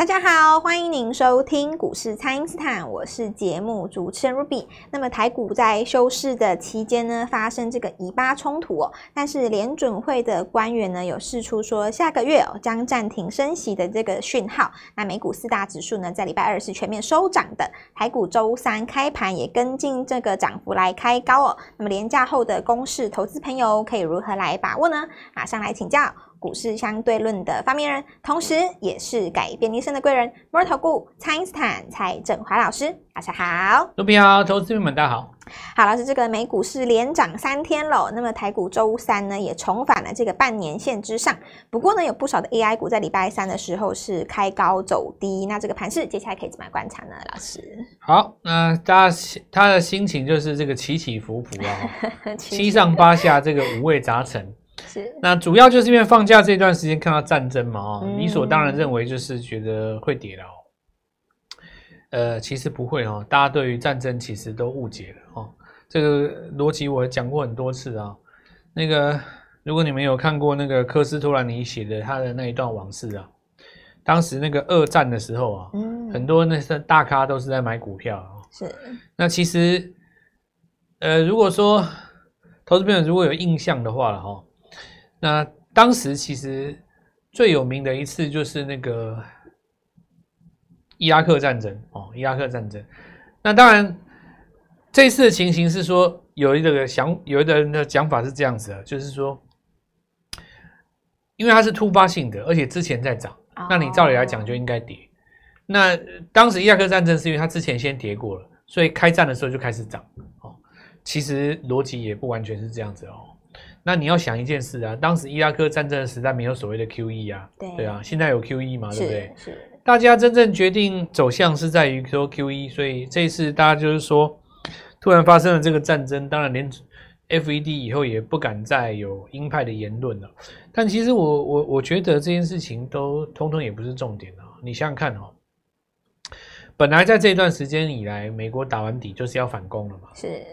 大家好，欢迎您收听股市蔡因斯坦，我是节目主持人 Ruby。那么台股在休市的期间呢，发生这个以巴冲突哦，但是联准会的官员呢有释出说下个月将暂停升息的这个讯号。那美股四大指数呢在礼拜二是全面收涨的，台股周三开盘也跟进这个涨幅来开高哦。那么连假后的攻势，投资朋友可以如何来把握呢？马上来请教股市相对论的发明人，同时也是改变人生的贵人——摩尔投顾蔡因斯坦蔡正华老师，大家好。卢比好，投资朋友们大家好。好，老师，这个美股是连涨3天了，那么台股周三呢也重返了这个半年线之上。不过呢，有不少的 AI 股在礼拜三的时候是开高走低，那这个盘势接下来可以怎么观察呢？老师，好，那大家他的心情就是这个起起伏伏啊，七上八下，这个五味杂陈。那主要就是因为放假这段时间看到战争嘛，哦，理所当然认为就是觉得会跌了，其实不会哦，大家对于战争其实都误解了哦。这个逻辑我讲过很多次啊，那个如果你们有看过那个科斯托兰尼写的他的那一段往事啊，当时那个二战的时候啊，很多那些大咖都是在买股票啊，是。那其实，如果说投资朋友如果有印象的话了哈。那当时其实最有名的一次就是那个伊拉克战争哦，伊拉克战争。那当然，这次的情形是说，有一个人的讲法是这样子的，就是说，因为它是突发性的，而且之前在涨，那你照理来讲就应该跌。那当时伊拉克战争是因为它之前先跌过了，所以开战的时候就开始涨哦。其实逻辑也不完全是这样子哦。那你要想一件事啊，当时伊拉克战争的时代没有所谓的 QE 啊， 对啊，现在有 QE 嘛，对不对？是。大家真正决定走向是在于说 QE， 所以这一次大家就是说，突然发生了这个战争，当然连 FED 以后也不敢再有鹰派的言论了。但其实我觉得这件事情都通通也不是重点啊。你想想看哦，本来在这一段时间以来，美国打完底就是要反攻了嘛。是。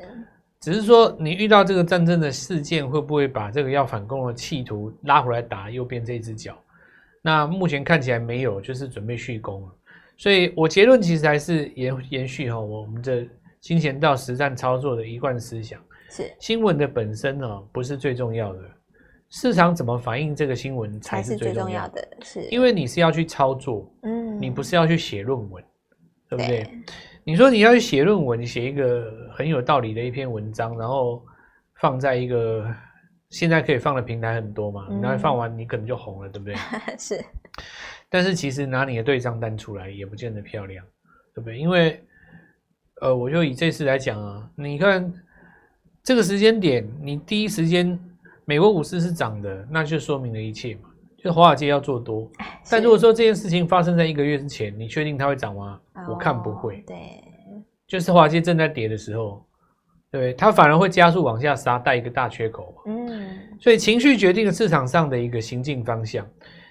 只是说，你遇到这个战争的事件，会不会把这个要反攻的企图拉回来打右边这只脚？那目前看起来没有，就是准备续攻了。所以我结论其实还是延续哈，我们的金钱道实战操作的一贯思想。是新闻的本身呢，不是最重要的，市场怎么反映这个新闻才是最重要的。是，因为你是要去操作，你不是要去写论文，对不对？你说你要去写论文，写一个很有道理的一篇文章，然后放在一个现在可以放的平台很多嘛，你放完你可能就红了，对不对？是。但是其实拿你的对账单出来也不见得漂亮，对不对？因为我就以这次来讲啊，你看这个时间点，你第一时间美国股市是涨的，那就说明了一切嘛，就是华尔街要做多。但如果说这件事情发生在1个月之前，你确定它会涨吗？我看不会，对，就是华尔街正在跌的时候，对，它反而会加速往下杀，带一个大缺口嘛。所以情绪决定了市场上的一个行进方向。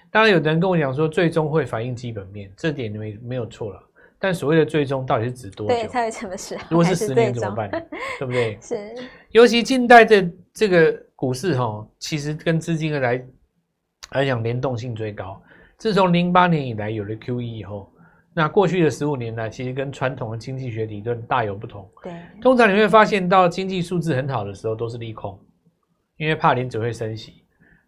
当然，有的人跟我讲说，最终会反映基本面，这点没有错了。但所谓的最终到底是指多久？对，它会什么时候？如果是10年怎么办？对不对？是。尤其近代的这个股市哈，其实跟资金来讲联动性最高。自从08年以来有了 QE 以后。那过去的15年来，其实跟传统的经济学理论大有不同。对，通常你会发现到经济数字很好的时候都是利空，因为怕联准会升息。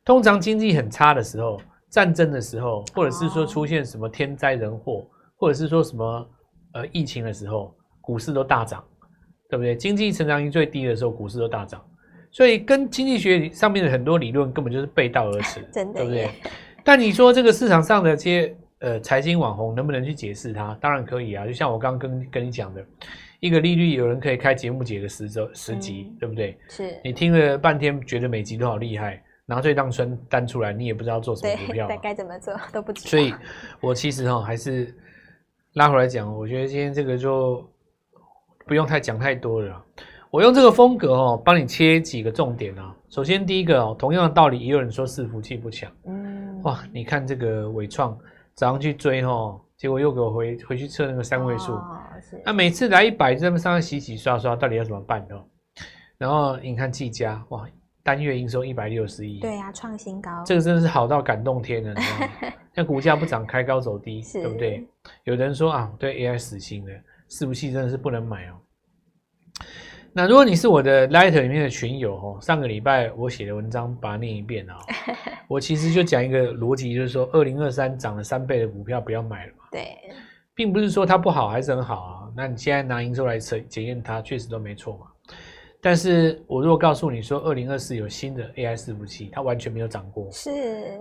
通常经济很差的时候，战争的时候，或者是说出现什么天灾人祸，或者是说什么疫情的时候，股市都大涨，对不对？经济成长率最低的时候，股市都大涨。所以跟经济学上面的很多理论根本就是背道而驰，真的，对不对？但你说这个市场上的些财经网红能不能去解释它？当然可以啊，就像我刚刚跟你讲的，一个利率有人可以开节目解个10集、对不对？是。你听了半天，觉得每集都好厉害，拿最当春单出来，你也不知道做什么股票，对，该怎么做都不知道。所以，我其实还是拉回来讲，我觉得今天这个就不用讲太多了。我用这个风格帮你切几个重点啊。首先第一个同样的道理，也有人说伺服器不强，哇，你看这个伟创。早上去追结果又给我回去测那个3位数，那每次来100就在上面洗洗刷刷，到底要怎么办哦？然后你看技嘉，哇，单月营收160亿，对啊，创新高，这个真的是好到感动天了，你知道吗？那股价不涨，开高走低，对不对？有人说啊，对 AI 死心了，伺服器真的是不能买哦。那如果你是我的 Lighter 里面的群友哦，上个礼拜我写的文章把它念一遍啊、哦，我其实就讲一个逻辑，就是说2023涨了3倍的股票不要买了嘛。对，并不是说它不好还是很好啊，那你现在拿营收来检验它，确实都没错嘛。但是我如果告诉你说2024有新的 AI 伺服器，它完全没有涨过，是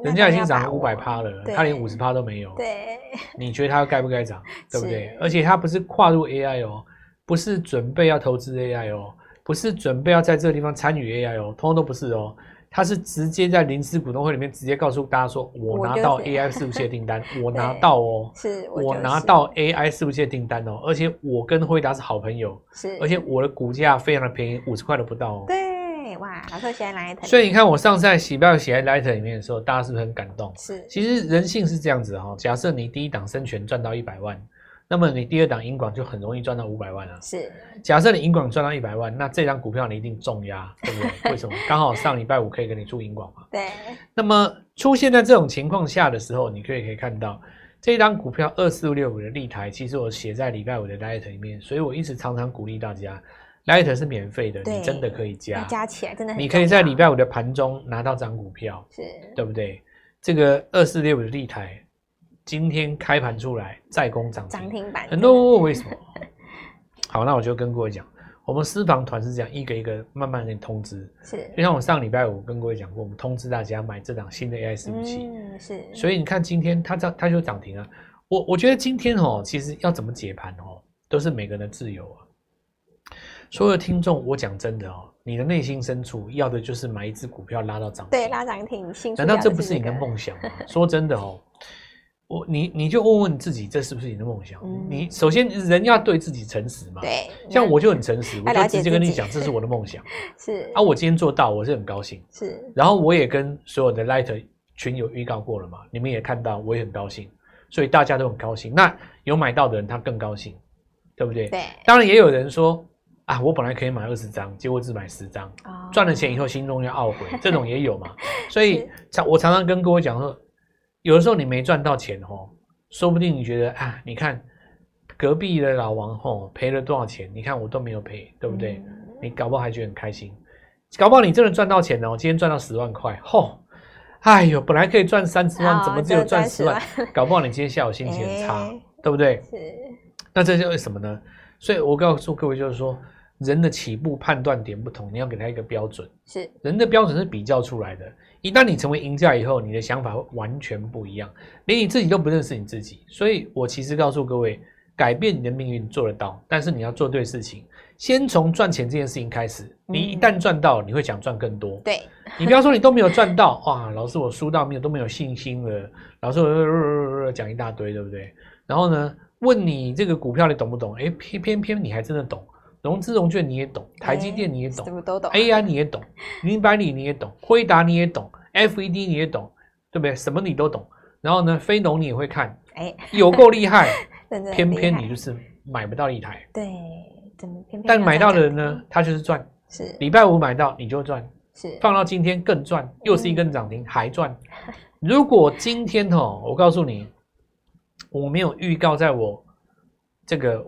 人家已经涨了 500% 了，它连 50% 都没有，对，你觉得它该不该涨？对不对？而且它不是跨入 AI 哦，不是准备要投资 AI 哦，不是准备要在这个地方参与 AI 哦，通通都不是哦，它是直接在临时股东会里面直接告诉大家说，我拿到 AI 伺服器的订单，我拿到哦，是我拿到 AI 伺服器的订单哦，而且我跟辉达是好朋友，是，而且我的股价非常的便宜，50块都不到哦。对，哇，老师喜欢 Lighter， 所以你看我上次在喜报写 Lighter 里面的时候，大家是不是很感动？是，其实人性是这样子哈、哦，假设你第一档生全赚到100万。那么你第二档银广就很容易赚到500万啊。是，假设你银广赚到100万，那这张股票你一定重压，对不对？为什么？刚好上礼拜五可以跟你出银广嘛。对。那么出现在这种情况下的时候，你可以看到这一张股票24565的立台，其实我写在礼拜五的 Lighter 里面，所以我一直常常鼓励大家 ，Lighter 是免费的，你真的可以加，加起来真的很重要，你可以在礼拜五的盘中拿到这张股票，是，对不对？这个24565的立台。今天开盘出来再攻涨停板，很多人问我为什么？好，那我就跟各位讲，我们私房团是这样一个一个慢慢的通知，是，就像我上礼拜五跟各位讲过，我们通知大家买这档新的 AI 伺服器，是，所以你看今天它就涨停啊。我觉得今天哦，其实要怎么解盘哦，都是每个人的自由啊。所有的听众，我讲真的哦，你的内心深处要的就是买一只股票拉到涨停，对，拉涨停，难道这不是你的梦想吗？说真的哦。你就问问自己，这是不是你的梦想？你首先人要对自己诚实嘛。对，像我就很诚实，我就直接跟你讲，这是我的梦想。是啊，我今天做到，我是很高兴。是，然后我也跟所有的 Lighter 群友预告过了嘛，你们也看到，我也很高兴，所以大家都很高兴。那有买到的人，他更高兴，对不对？对。当然也有人说啊，我本来可以买20张，结果只买10张，赚了钱以后心中要懊悔，这种也有嘛。所以我常常跟各位讲说。有的时候你没赚到钱哦，说不定你觉得啊，你看隔壁的老王哦赔了多少钱，你看我都没有赔，对不对？你搞不好还觉得很开心，搞不好你真的赚到钱了，今天赚到10万块，吼，哎呦，本来可以赚30万，怎么只有赚10万？搞不好你今天下午心情很差，对不对？是。那这就是什么呢？所以我告诉各位就是说，人的起步判断点不同，你要给他一个标准。是。人的标准是比较出来的。一旦你成为赢家以后，你的想法会完全不一样，连你自己都不认识你自己。所以我其实告诉各位，改变你的命运做得到，但是你要做对事情。先从赚钱这件事情开始，你一旦赚到，你会想赚更多。对，你不要说你都没有赚到，哇，老师我输到没有都没有信心了，老师我讲一大堆，对不对？然后呢，问你这个股票你懂不懂？哎，偏偏你还真的懂。融资融券你也懂，台积电你也懂，什么都懂 ，AI 你也懂，080你也懂，辉达你也懂 ，FED 你也懂，对不对？什么你都懂。然后呢，非农你也会看，有够厉害，偏偏你就是买不到立台。对，怎么偏偏？但买到的人呢，他就是赚。是，礼拜五买到你就赚，是放到今天更赚，又是一根涨停还赚。如果今天哦，我告诉你，我没有预告在我。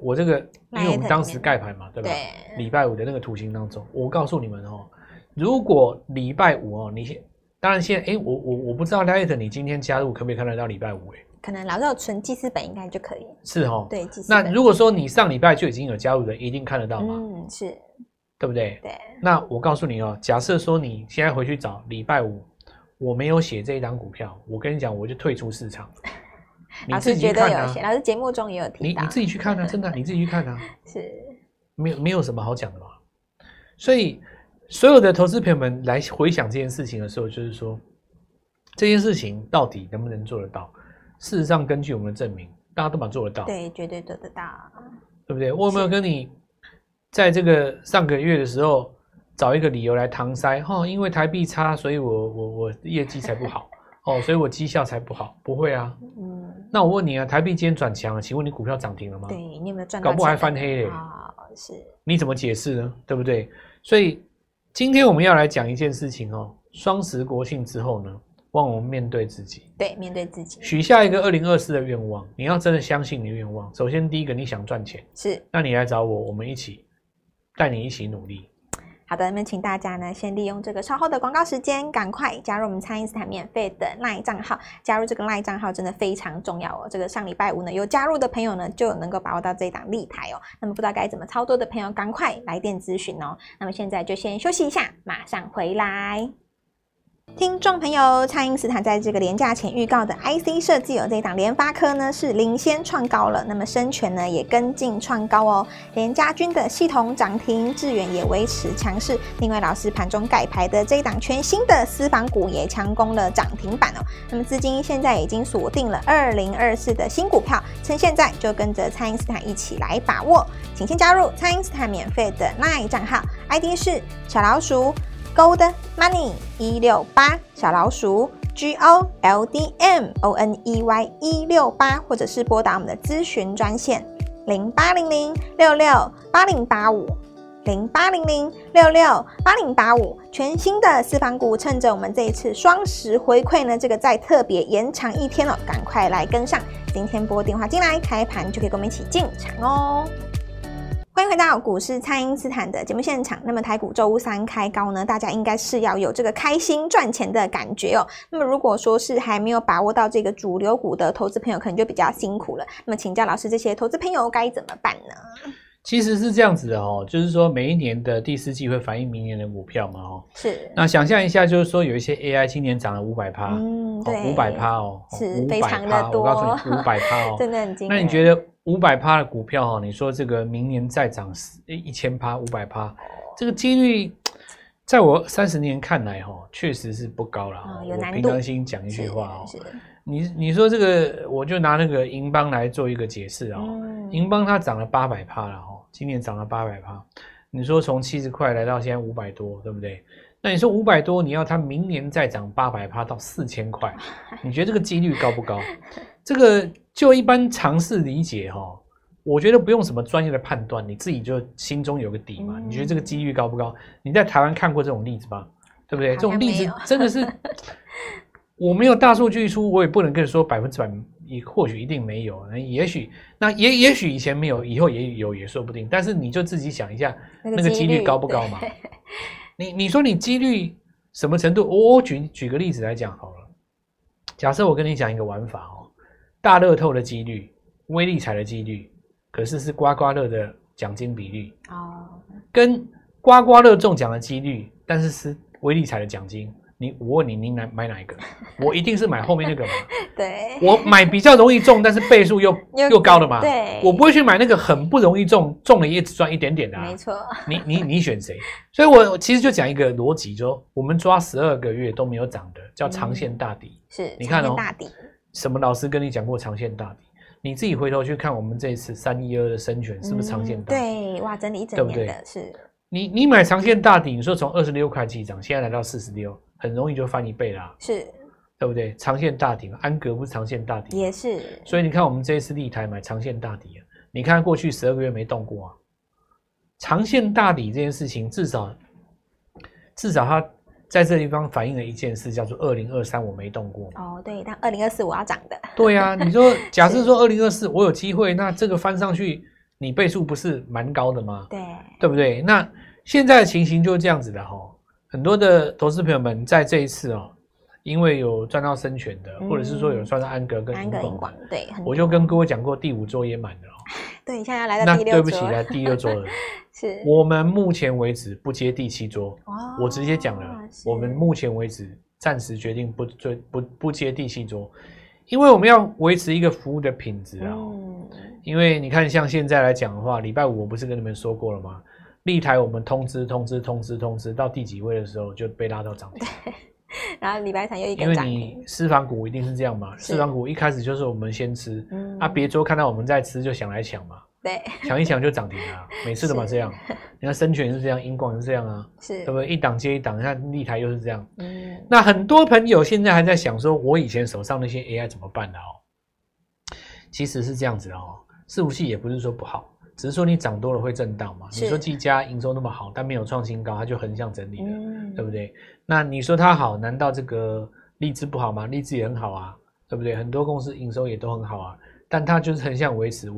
我这个，因为我们当时盖盘嘛，对吧？对。礼拜五的那个图形当中，我告诉你们哦，如果礼拜五哦，你当然现在，我不知道 Lighter 你今天加入可不可以看得到礼拜五？可能老师有存记事本应该就可以。是哦。对，记事本。那如果说你上礼拜就已经有加入的，一定看得到嘛？嗯，是，对不对？对。那我告诉你哦，假设说你现在回去找礼拜五，我没有写这一档股票，我跟你讲，我就退出市场。你自己去看啊！老师节目中也有提到，你自己去看啊，真的，你自己去看啊，是，没有什么好讲的嘛。所以，所有的投资朋友们来回想这件事情的时候，就是说，这件事情到底能不能做得到？事实上，根据我们的证明，大家都把做得到，对，绝对做得到，对不对？我有没有跟你在这个上个月的时候找一个理由来搪塞？哈，因为台币差，所以我业绩才不好。哦，所以我绩效才不好，不会啊。那我问你啊，台币今天转强了，请问你股票涨停了吗？对，你有没有赚到钱？搞不好还翻黑嘞。啊，是。你怎么解释呢？对不对？所以今天我们要来讲一件事情哦。双十国庆之后呢，望我们面对自己，对，面对自己，许下一个2024的愿望。你要真的相信你的愿望，首先第一个你想赚钱，是，那你来找我，我们一起带你一起努力。好的，那么请大家呢，先利用这个稍后的广告时间，赶快加入我们蔡因斯坦免费的 LINE 账号。加入这个 LINE 账号真的非常重要哦。这个上礼拜五呢，有加入的朋友呢，就能够把握到这一档立台哦。那么不知道该怎么操作的朋友，赶快来电咨询哦。那么现在就先休息一下，马上回来。听众朋友，蔡因斯坦在这个廉价前预告的 IC 设计有这一档联发科呢是领先创高了，那么深全呢也跟进创高哦，联家军的系统涨停，智远也维持强势，另外老师盘中改牌的这一档全新的私房股也强攻了涨停板哦。那么资金现在已经锁定了2024的新股票，趁现在就跟着蔡因斯坦一起来把握，请先加入蔡因斯坦免费的 LINE 账号 ，ID 是小老鼠。Gold Money 168小老鼠 GOLDMONEY 168，或者是拨打我们的咨询专线08006680850800668085，全新的私房股，趁着我们这一次双十回馈呢，这个再特别延长一天哦，赶快来跟上！今天拨电话进来，开盘就可以跟我们一起进场哦。欢迎回到股市蔡因斯坦的节目现场。那么台股周三开高呢，大家应该是要有这个开心赚钱的感觉哦。那么如果说是还没有把握到这个主流股的投资朋友，可能就比较辛苦了。那么请教老师，这些投资朋友该怎么办呢？其实是这样子的哦，就是说每一年的第四季会反映明年的股票嘛哦。是。那想象一下，就是说有一些 AI 今年涨了 500%， 对， 500% 哦，是非常的多。我告诉你 500% 哦，真的很惊人。那你觉得？500% 的股票哦，你说这个明年再涨1000%、500%，这个几率，在我30年看来哦，确实是不高了哦。有难度。我平常心讲一句话哦，你说这个，我就拿那个银邦来做一个解释哦。银邦它涨了800%了哦，今年涨了800%。你说从70块来到现在500多，对不对？那你说500多，你要它明年再涨800%到4000块，你觉得这个几率高不高？这个就一般常识理解哦，我觉得不用什么专业的判断，你自己就心中有个底嘛。你觉得这个几率高不高？你在台湾看过这种例子吗？对不对？这种例子真的是，我没有大数据出，我也不能跟你说100%，也或许一定没有，也许那也许以前没有，以后也有也说不定。但是你就自己想一下，那个几率高不高嘛？你说你几率什么程度？我举个例子来讲好了。假设我跟你讲一个玩法哦。大乐透的几率，威力彩的几率，可是是刮刮乐的奖金比率哦，跟刮刮乐中奖的几率，但是是威力彩的奖金。我问你，你买哪一个？我一定是买后面那个嘛。对，我买比较容易中，但是倍数又高的嘛。对，我不会去买那个很不容易中，中了也只赚一点点的啊。没错。你选谁？所以我其实就讲一个逻辑，说我们抓12个月都没有涨的，叫长线大底。是，你看哦，大底。什么老师跟你讲过长线大底？你自己回头去看我们这一次312的深全是不是长线大底？对，哇，整理一整年的，是。你买长线大底，你说从26块起涨，现在来到46，很容易就翻一倍啦，是，对不对？长线大底，安格不是长线大底也是。所以你看我们这一次立台买长线大底啊，你看过去12个月没动过啊。长线大底这件事情，至少它。在这地方反映了一件事，叫做2023我没动过哦，对，但2024我要涨的。对啊，你说假设说2024我有机会，那这个翻上去，你倍数不是蛮高的吗？对，对不对？那现在的情形就是这样子的哈、哦，很多的投资朋友们在这一次哦，因为有赚到深全的，或者是说有赚到安格跟银广，对，我就跟各位讲过，第5桌也满了哦。对，现在要来到第6桌，那对不起，来第6桌了。是我们目前为止不接第7桌，我直接讲了，我们目前为止暂时决定不接第7桌，因为我们要维持一个服务的品质啊。因为你看，像现在来讲的话，礼拜五我不是跟你们说过了吗？立台我们通知到第几位的时候就被拉到涨停。然后礼拜三又一根涨停，因为你私房股一定是这样嘛，私房股一开始就是我们先吃，啊，别桌看到我们在吃就想来抢嘛，对，抢一抢就涨停了、啊，每次都嘛这样，你看深全是这样，银广是这样啊，是，对不对？一档接一档，你看立台又是这样，那很多朋友现在还在想说，我以前手上那些 AI 怎么办的哦？其实是这样子哦，伺服器也不是说不好。只是说你涨多了会震荡嘛？你说技嘉营收那么好，但没有创新高，它就横向整理了，对不对？那你说它好，难道这个励志不好吗？励志也很好啊，对不对？很多公司营收也都很好啊，但它就是很想维持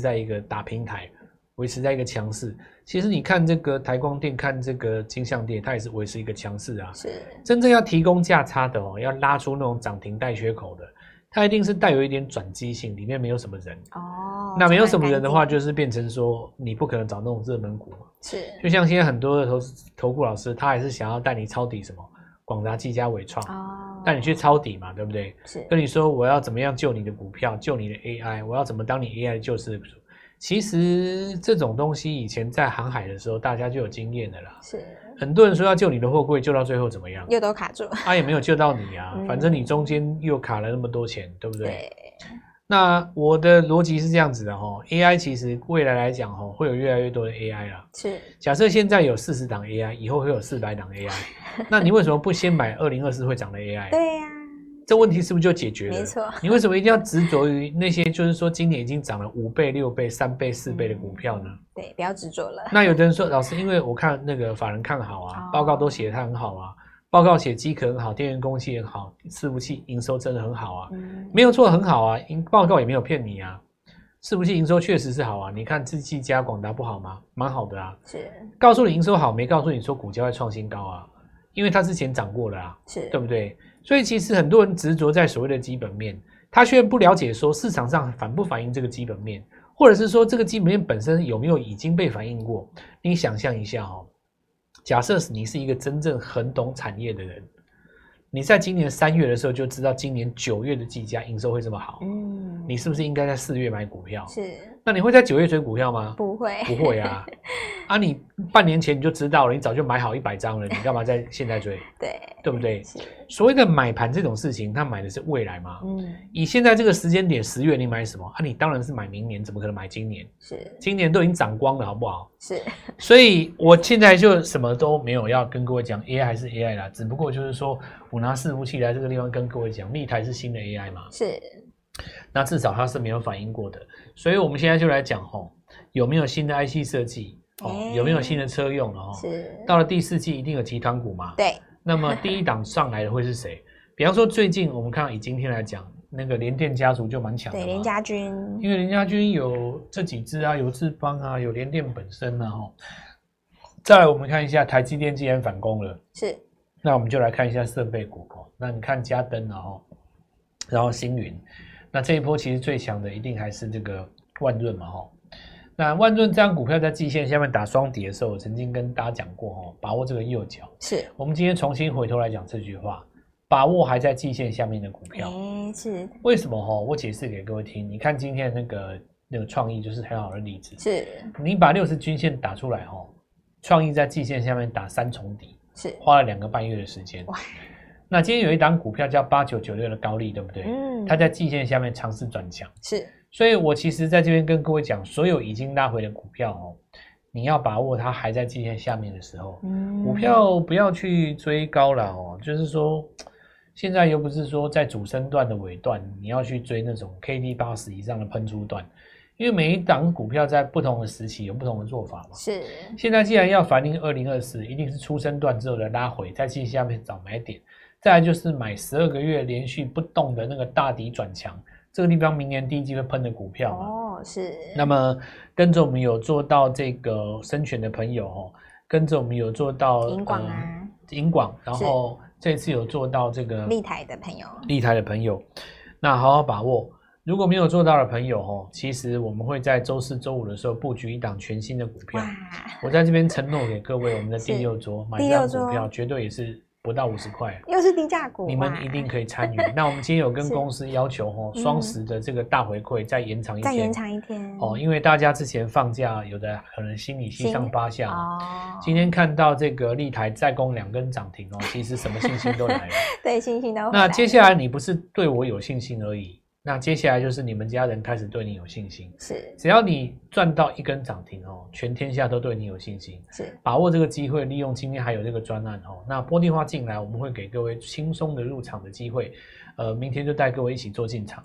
在一个大平台，维持在一个强势。其实你看这个台光电，看这个金像电，它也是维持一个强势啊。是，真正要提供价差的哦，要拉出那种涨停带缺口的。 它一定是带有一点转机性，里面没有什么人哦。那没有什么人的话，就是变成说你不可能找那种热门股嘛。是，就像现在很多的投顾老师，他还是想要带你抄底什么广达、技嘉、伟创哦，带你去抄底嘛，对不对？是，跟你说我要怎么样救你的股票，救你的 AI， 我要怎么当你 AI 的救世主。其实这种东西以前在航海的时候，大家就有经验的啦。是。 很多人说要救你的货柜，救到最后怎么样？又都卡住，他、也没有救到你啊。反正你中间又卡了那么多钱，对不对？对。那我的逻辑是这样子的哈 ，AI 其实未来来讲哈，会有越来越多的 AI 啦。是。假设现在有40档 AI， 以后会有400档 AI， 那你为什么不先买2024会涨的 AI？ 对呀、啊。这问题是不是就解决了？没错。你为什么一定要执着于那些就是说今年已经涨了5倍、6倍、3倍、4倍的股票呢？对，不要执着了。那有的人说，老师，因为我看那个法人看好啊，报告都写它很好啊，报告写机壳很好，电源供气很好，伺服器营收真的很好啊，没有错，很好啊，报告也没有骗你啊，伺服器营收确实是好啊，你看自己家广达不好吗？蛮好的啊，是，告诉你营收好，没告诉你说股价会创新高啊，因为它之前涨过了啊，是对不对？ 所以其实很多人执着在所谓的基本面，他却不了解说市场上反不反映这个基本面，或者是说这个基本面本身有没有已经被反映过。你想象一下哦，假设你是一个真正很懂产业的人，你在今年3月的时候就知道今年9月的技嘉营收会这么好，你是不是应该在4月买股票？是。那你会在9月追股票吗？不会，不会啊。啊，你半年前你就知道了，你早就买好100张了，你干嘛在现在追？对，对不对？所谓的买盘这种事情，他买的是未来嘛。以现在这个时间点，10月你买什么？啊，你当然是买明年，怎么可能买今年？是，今年都已经涨光了，好不好？是。所以我现在就什么都没有要跟各位讲 ，AI 还是 AI 啦，只不过就是说我拿伺服器来这个地方跟各位讲，立台是新的 AI 嘛。是。那至少它是没有反应过的，所以我们现在就来讲吼，有没有新的 IC 设计？ 哦，有没有新的车用了哦？是。到了第4季一定有集团股嘛？对。那么第一档上来的会是谁？比方说最近我们看到以今天来讲，那个联电家族就蛮强的。对，联家军。因为联家军有这几支啊，有智邦啊，有联电本身啊。哦。再来我们看一下台积电既然反攻了，是。那我们就来看一下设备股哦。那你看家登啊，哦，然后星云，那这一波其实最强的一定还是这个万润嘛，哦。 那万润这张股票在季线下面打双底的时候，我曾经跟大家讲过哦，把握这个右脚。是我们今天重新回头来讲这句话，把握还在季线下面的股票。是为什么哦？我解释给各位听。你看今天那个创意就是很好的例子。是，你把60均线打出来哦，创意在季线下面打3重底，是花了2个半月的时间。哇，那今天有一档股票叫8996的高力，对不对？它在季线下面尝试转强。是。 所以我其实在这边跟各位讲，所有已经拉回的股票哦，你要把握它还在季线下面的时候，股票不要去追高了哦。就是说，现在又不是说在主升段的尾段，你要去追那种 KD80 以上的喷出段，因为每一档股票在不同的时期有不同的做法嘛。是。现在既然要反映2024，一定是出升段之后的拉回，在季线下面找买点，再来就是买12个月连续不动的那个大底转强。 这个地方明年第1季会喷的股票哦，是。那么跟着我们有做到这个深选的朋友哦，跟着我们有做到银广啊，银广，然后这次有做到这个立台的朋友，那好好把握。如果没有做到的朋友哦，其实我们会在周4、周5的时候布局一档全新的股票。我在这边承诺给各位，我们的第6周买这档股票，绝对也是。 不到50块，又是低价股，你们一定可以参与。那我们今天有跟公司要求哦，双10的这个大回馈再延长一天，哦，因为大家之前放假有的可能心里7上8下，哦，今天看到这个立台再攻2根涨停哦，其实什么信心都来了，对，信心都。那接下来你不是对我有信心而已，那接下来就是你们家人开始对你有信心，是，只要你赚到1根涨停哦，全天下都对你有信心，是，把握这个机会，利用今天还有这个专案哦。 那拨电话进来，我们会给各位轻松的入场的机会，明天就带各位一起做进场。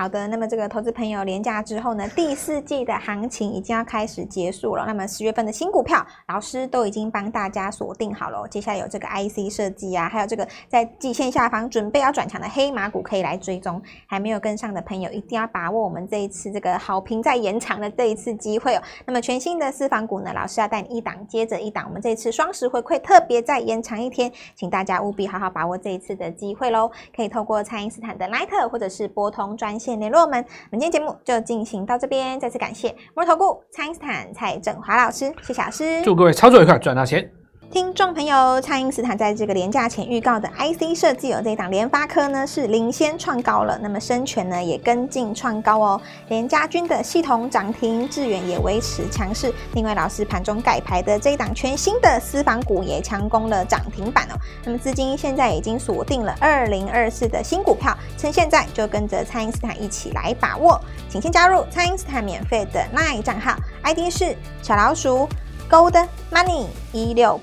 好的，那么这个投资朋友连假之后呢，第四季的行情已经要开始结束了。那么10月份的新股票，老师都已经帮大家锁定好了。接下来有这个 IC 设计啊，还有这个在季线下方准备要转强的黑马股可以来追踪。还没有跟上的朋友，一定要把握我们这一次这个好评再延长的这一次机会哦。那么全新的私房股呢，老师要带你一档接着一档。我们这一次双十回馈特别再延长一天，请大家务必好好把握这一次的机会喽。可以透过蔡因斯坦的 LINE 或者是拨通专线。联络我们，本期节目就进行到这边，再次感谢摩投顾蔡因斯坦蔡正华老师，谢谢老师，祝各位操作愉快，赚大钱。听众朋友，蔡因斯坦在这个廉价前预告的 IC 设计有这一档联发科呢是领先创高了，那么深全呢也跟进创高哦。联家军的系统涨停，智远也维持强势。另外，老师盘中改牌的这一档全新的私房股也强攻了涨停板哦。那么资金现在已经锁定了2024的新股票，趁现在就跟着蔡因斯坦一起来把握。请先加入蔡因斯坦免费的 LINE 账号 ，ID 是小老鼠。Gold Money 168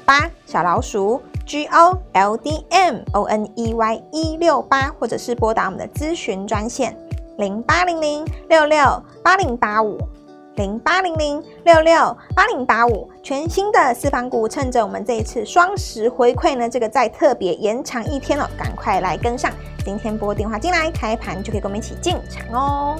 小老鼠 GOLDMONEY168，或者是拨打我们的咨询专线08006680850800668085，全新的私房股趁着我们这一次双十回馈呢，这个再特别延长一天哦，赶快来跟上！今天拨电话进来，开盘就可以跟我们一起进场哦。